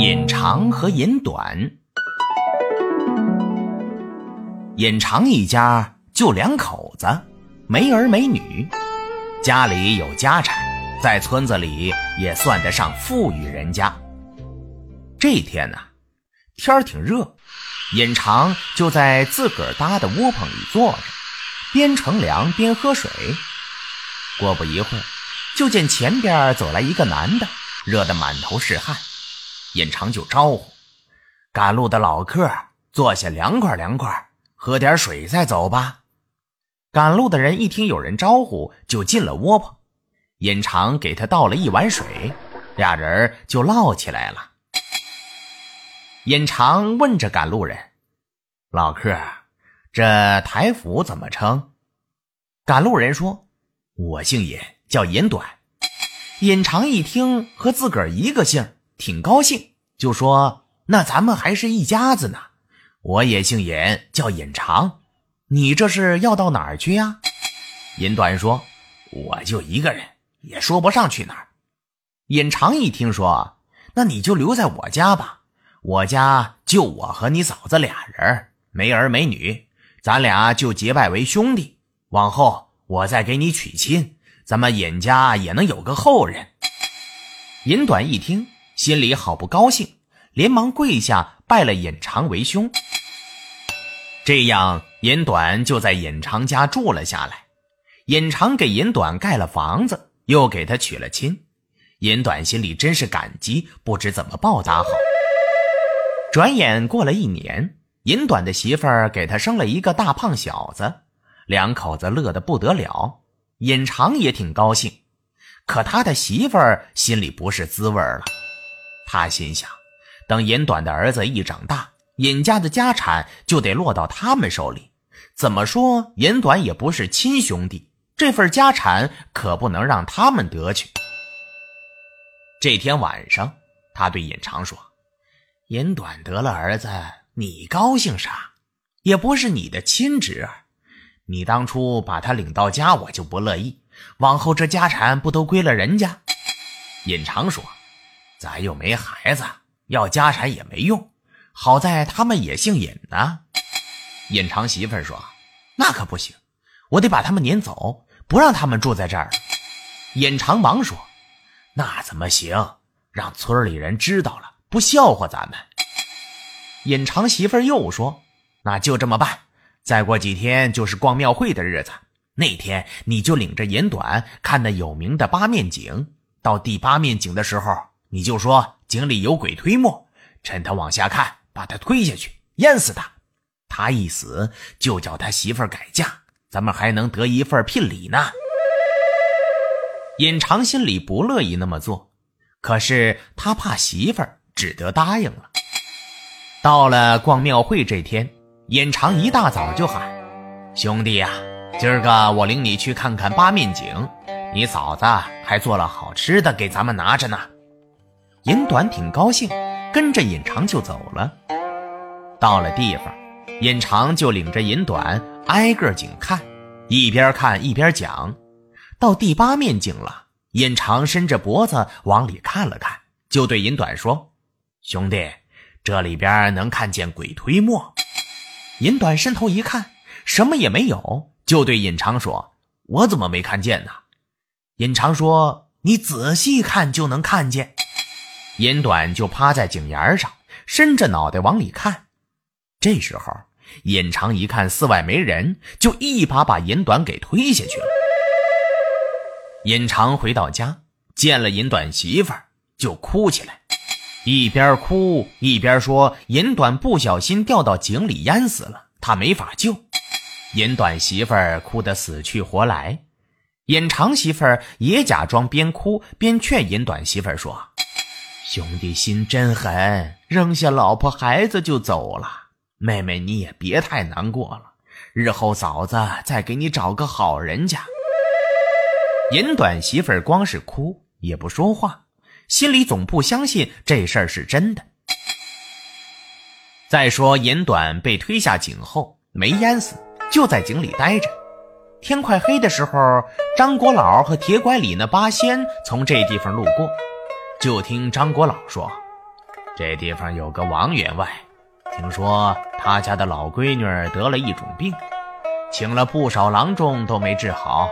眼长和眼短。眼长一家就两口子，没儿没女，家里有家产，在村子里也算得上富裕人家。这一天啊，天儿挺热，眼长就在自个儿搭的窝棚里坐着，边乘凉边喝水。过不一会儿，就见前边走来一个男的，热得满头是汗。眼长就招呼，赶路的老客，坐下凉快凉快，喝点水再走吧。赶路的人一听有人招呼，就进了窝棚。眼长给他倒了一碗水，俩人就唠起来了。眼长问着赶路人，老客，这台府怎么称？赶路人说，我姓眼，叫眼短。眼长一听和自个儿一个姓，挺高兴，就说，那咱们还是一家子呢，我也姓眼，叫眼长，你这是要到哪儿去呀？眼短说，我就一个人，也说不上去哪儿。眼长一听说，那你就留在我家吧，我家就我和你嫂子俩人，没儿没女，咱俩就结拜为兄弟，往后我再给你娶亲，咱们眼家也能有个后人。眼短一听，心里好不高兴，连忙跪下拜了眼长为兄。这样眼短就在眼长家住了下来。眼长给眼短盖了房子，又给他娶了亲。眼短心里真是感激，不知怎么报答好。转眼过了一年，银短的媳妇儿给他生了一个大胖小子，两口子乐得不得了，眼长也挺高兴。可他的媳妇儿心里不是滋味了，他心想，等眼短的儿子一长大，眼家的家产就得落到他们手里，怎么说眼短也不是亲兄弟，这份家产可不能让他们得去。这天晚上，他对眼长说，眼短得了儿子，你高兴啥？也不是你的亲侄儿，你当初把他领到家，我就不乐意，往后这家产不都归了人家？眼长说，咱又没孩子，要家产也没用，好在他们也姓眼呢。眼长媳妇儿说，那可不行，我得把他们撵走，不让他们住在这儿。眼长忙说，那怎么行？让村里人知道了，不笑话咱们。眼长媳妇儿又说，那就这么办，再过几天就是逛庙会的日子，那天你就领着眼短看那有名的八面井，到第八面井的时候，你就说井里有鬼推磨，趁他往下看，把他推下去，淹死他，他一死就叫他媳妇儿改嫁，咱们还能得一份聘礼呢。眼长心里不乐意那么做，可是他怕媳妇儿，只得答应了。到了逛庙会这天，眼长一大早就喊，兄弟啊，今儿个我领你去看看八面井，你嫂子还做了好吃的给咱们拿着呢。眼短挺高兴，跟着眼长就走了。到了地方，眼长就领着眼短挨个井看，一边看一边讲。到第八面井了，眼长伸着脖子往里看了看，就对眼短说，兄弟，这里边能看见鬼推磨。眼短伸头一看，什么也没有，就对眼长说，我怎么没看见呢？眼长说，你仔细看就能看见。眼短就趴在井沿上，伸着脑袋往里看。这时候眼长一看四外没人，就一把把眼短给推下去了。眼长回到家，见了眼短媳妇儿，就哭起来，一边哭一边说，眼短不小心掉到井里淹死了，他没法救。眼短媳妇儿哭得死去活来，眼长媳妇儿也假装边哭边劝眼短媳妇儿说，兄弟心真狠，扔下老婆孩子就走了，妹妹你也别太难过了，日后嫂子再给你找个好人家。眼短媳妇儿光是哭也不说话，心里总不相信这事儿是真的。再说眼短被推下井后没淹死，就在井里待着。天快黑的时候，张国老和铁拐李那八仙从这地方路过，就听张国老说，这地方有个王员外，听说他家的老闺女得了一种病，请了不少郎中都没治好。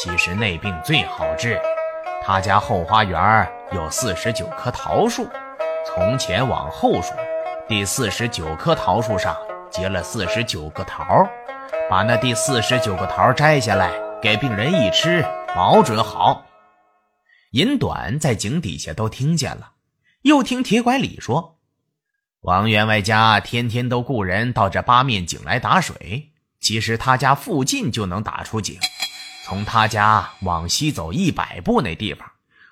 其实那病最好治，他家后花园有49棵桃树，从前往后数，第49棵桃树上结了49个桃，把那第49个桃摘下来给病人一吃，保准好。银短在井底下都听见了，又听铁拐李说，王员外家天天都雇人到这八面井来打水，其实他家附近就能打出井，从他家往西走100步那地方，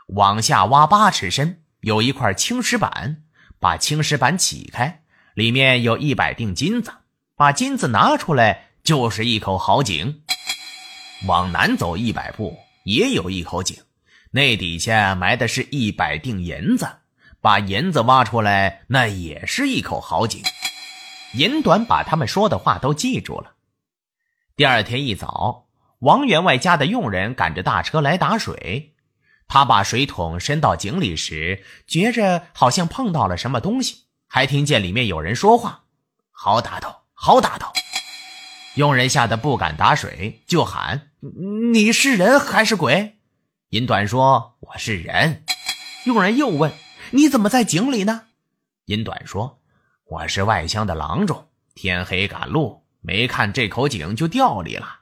往下挖8尺深，有一块青石板，把青石板起开，里面有100锭金子，把金子拿出来就是一口好井。往南走100步也有一口井，那底下埋的是100锭银子，把银子挖出来那也是一口好井。银短把他们说的话都记住了。第二天一早，王员外家的佣人赶着大车来打水，他把水桶伸到井里时，觉着好像碰到了什么东西，还听见里面有人说话，好打斗，好打斗。佣人吓得不敢打水，就喊，你是人还是鬼？银短说，我是人。佣人又问，你怎么在井里呢？银短说，我是外乡的郎中，天黑赶路，没看这口井就掉里了。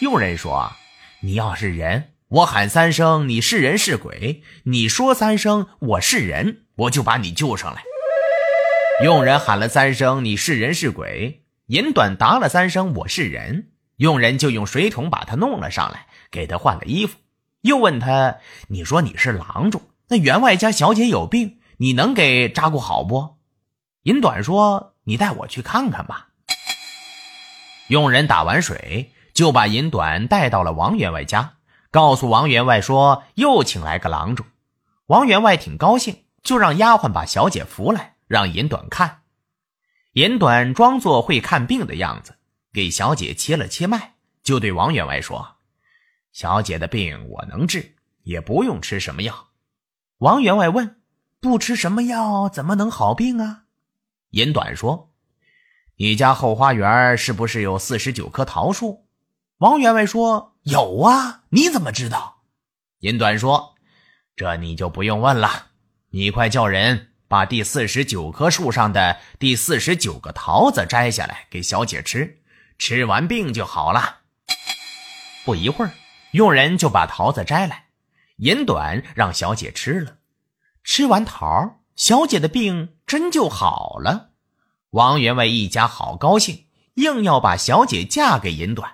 佣人说，你要是人，我喊3声你是人是鬼，你说3声我是人，我就把你救上来。佣人喊了3声你是人是鬼，银短答了3声我是人，佣人就用水桶把他弄了上来，给他换了衣服，又问他，你说你是郎中，那员外家小姐有病，你能给照顾好不？银短说，你带我去看看吧。佣人打完水就把银短带到了王员外家，告诉王员外说又请来个郎中。王员外挺高兴，就让丫鬟把小姐扶来让银短看。银短装作会看病的样子，给小姐切了切脉，就对王员外说，小姐的病我能治，也不用吃什么药。王员外问，不吃什么药怎么能好病啊？银短说，你家后花园是不是有49棵桃树？王员外说，有啊，你怎么知道？银短说，这你就不用问了，你快叫人把第49棵树上的第49个桃子摘下来给小姐吃，吃完病就好了。不一会儿，佣人就把桃子摘来，银短让小姐吃了。吃完桃，小姐的病真就好了。王员外一家好高兴，硬要把小姐嫁给银短。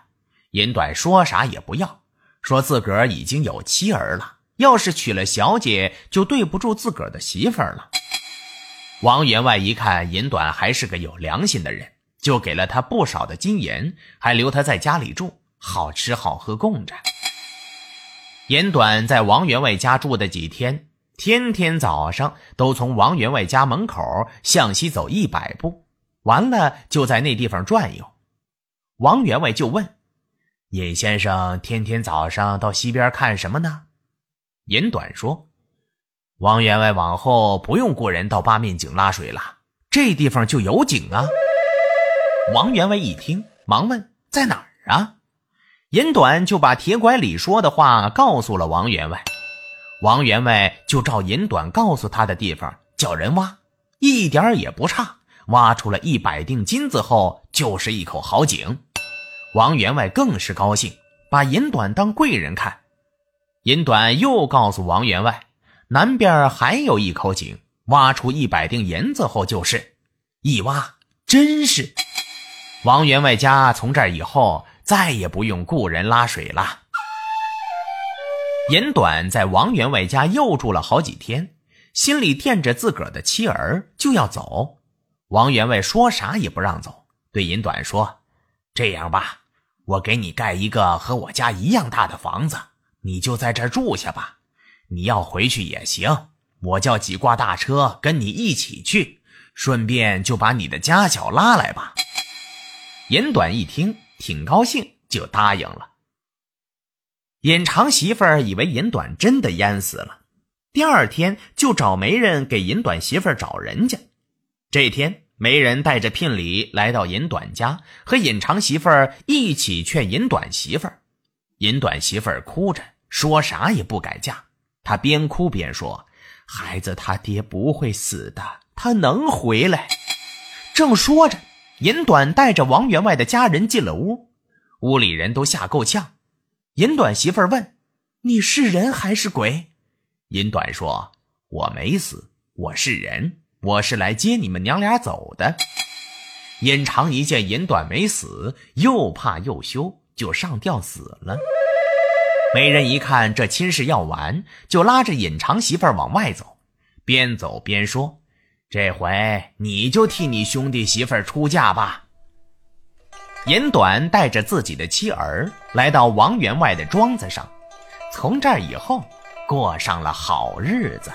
银短说啥也不要，说自个儿已经有妻儿了，要是娶了小姐就对不住自个儿的媳妇儿了。王员外一看银短还是个有良心的人，就给了他不少的金银，还留他在家里住，好吃好喝供着。银短在王员外家住的几天，天天早上都从王员外家门口向西走100步，完了就在那地方转悠。王员外就问，尹先生天天早上到西边看什么呢？银短说，王员外往后不用雇人到八面井拉水了，这地方就有井啊。王员外一听，忙问，在哪儿啊？银短就把铁拐李说的话告诉了王员外。王员外就照银短告诉他的地方叫人挖，一点也不差，挖出了100锭金子后就是一口好井。王员外更是高兴，把银短当贵人看。银短又告诉王员外，南边还有一口井，挖出100锭银子后就是，一挖真是。王员外家从这以后再也不用雇人拉水了。银短在王员外家又住了好几天，心里惦着自个儿的妻儿就要走。王员外说啥也不让走，对银短说，这样吧，我给你盖一个和我家一样大的房子，你就在这儿住下吧。你要回去也行，我叫几挂大车跟你一起去，顺便就把你的家小拉来吧。银短一听挺高兴，就答应了。尹长媳妇儿以为银短真的淹死了，第二天就找媒人给银短媳妇找人家。这天媒人带着聘礼来到银短家，和尹长媳妇一起劝银短媳妇。银短媳妇哭着说啥也不改嫁，她边哭边说，孩子他爹不会死的，他能回来。正说着，银短带着王员外的家人进了屋，屋里人都吓够呛。银短媳妇问，你是人还是鬼？银短说，我没死，我是人，我是来接你们娘俩走的。尹长一见银短没死，又怕又羞，就上吊死了。媒人一看这亲事要完，就拉着尹长媳妇往外走，边走边说，这回你就替你兄弟媳妇出嫁吧。尹短带着自己的妻儿来到王员外的庄子上，从这儿以后过上了好日子。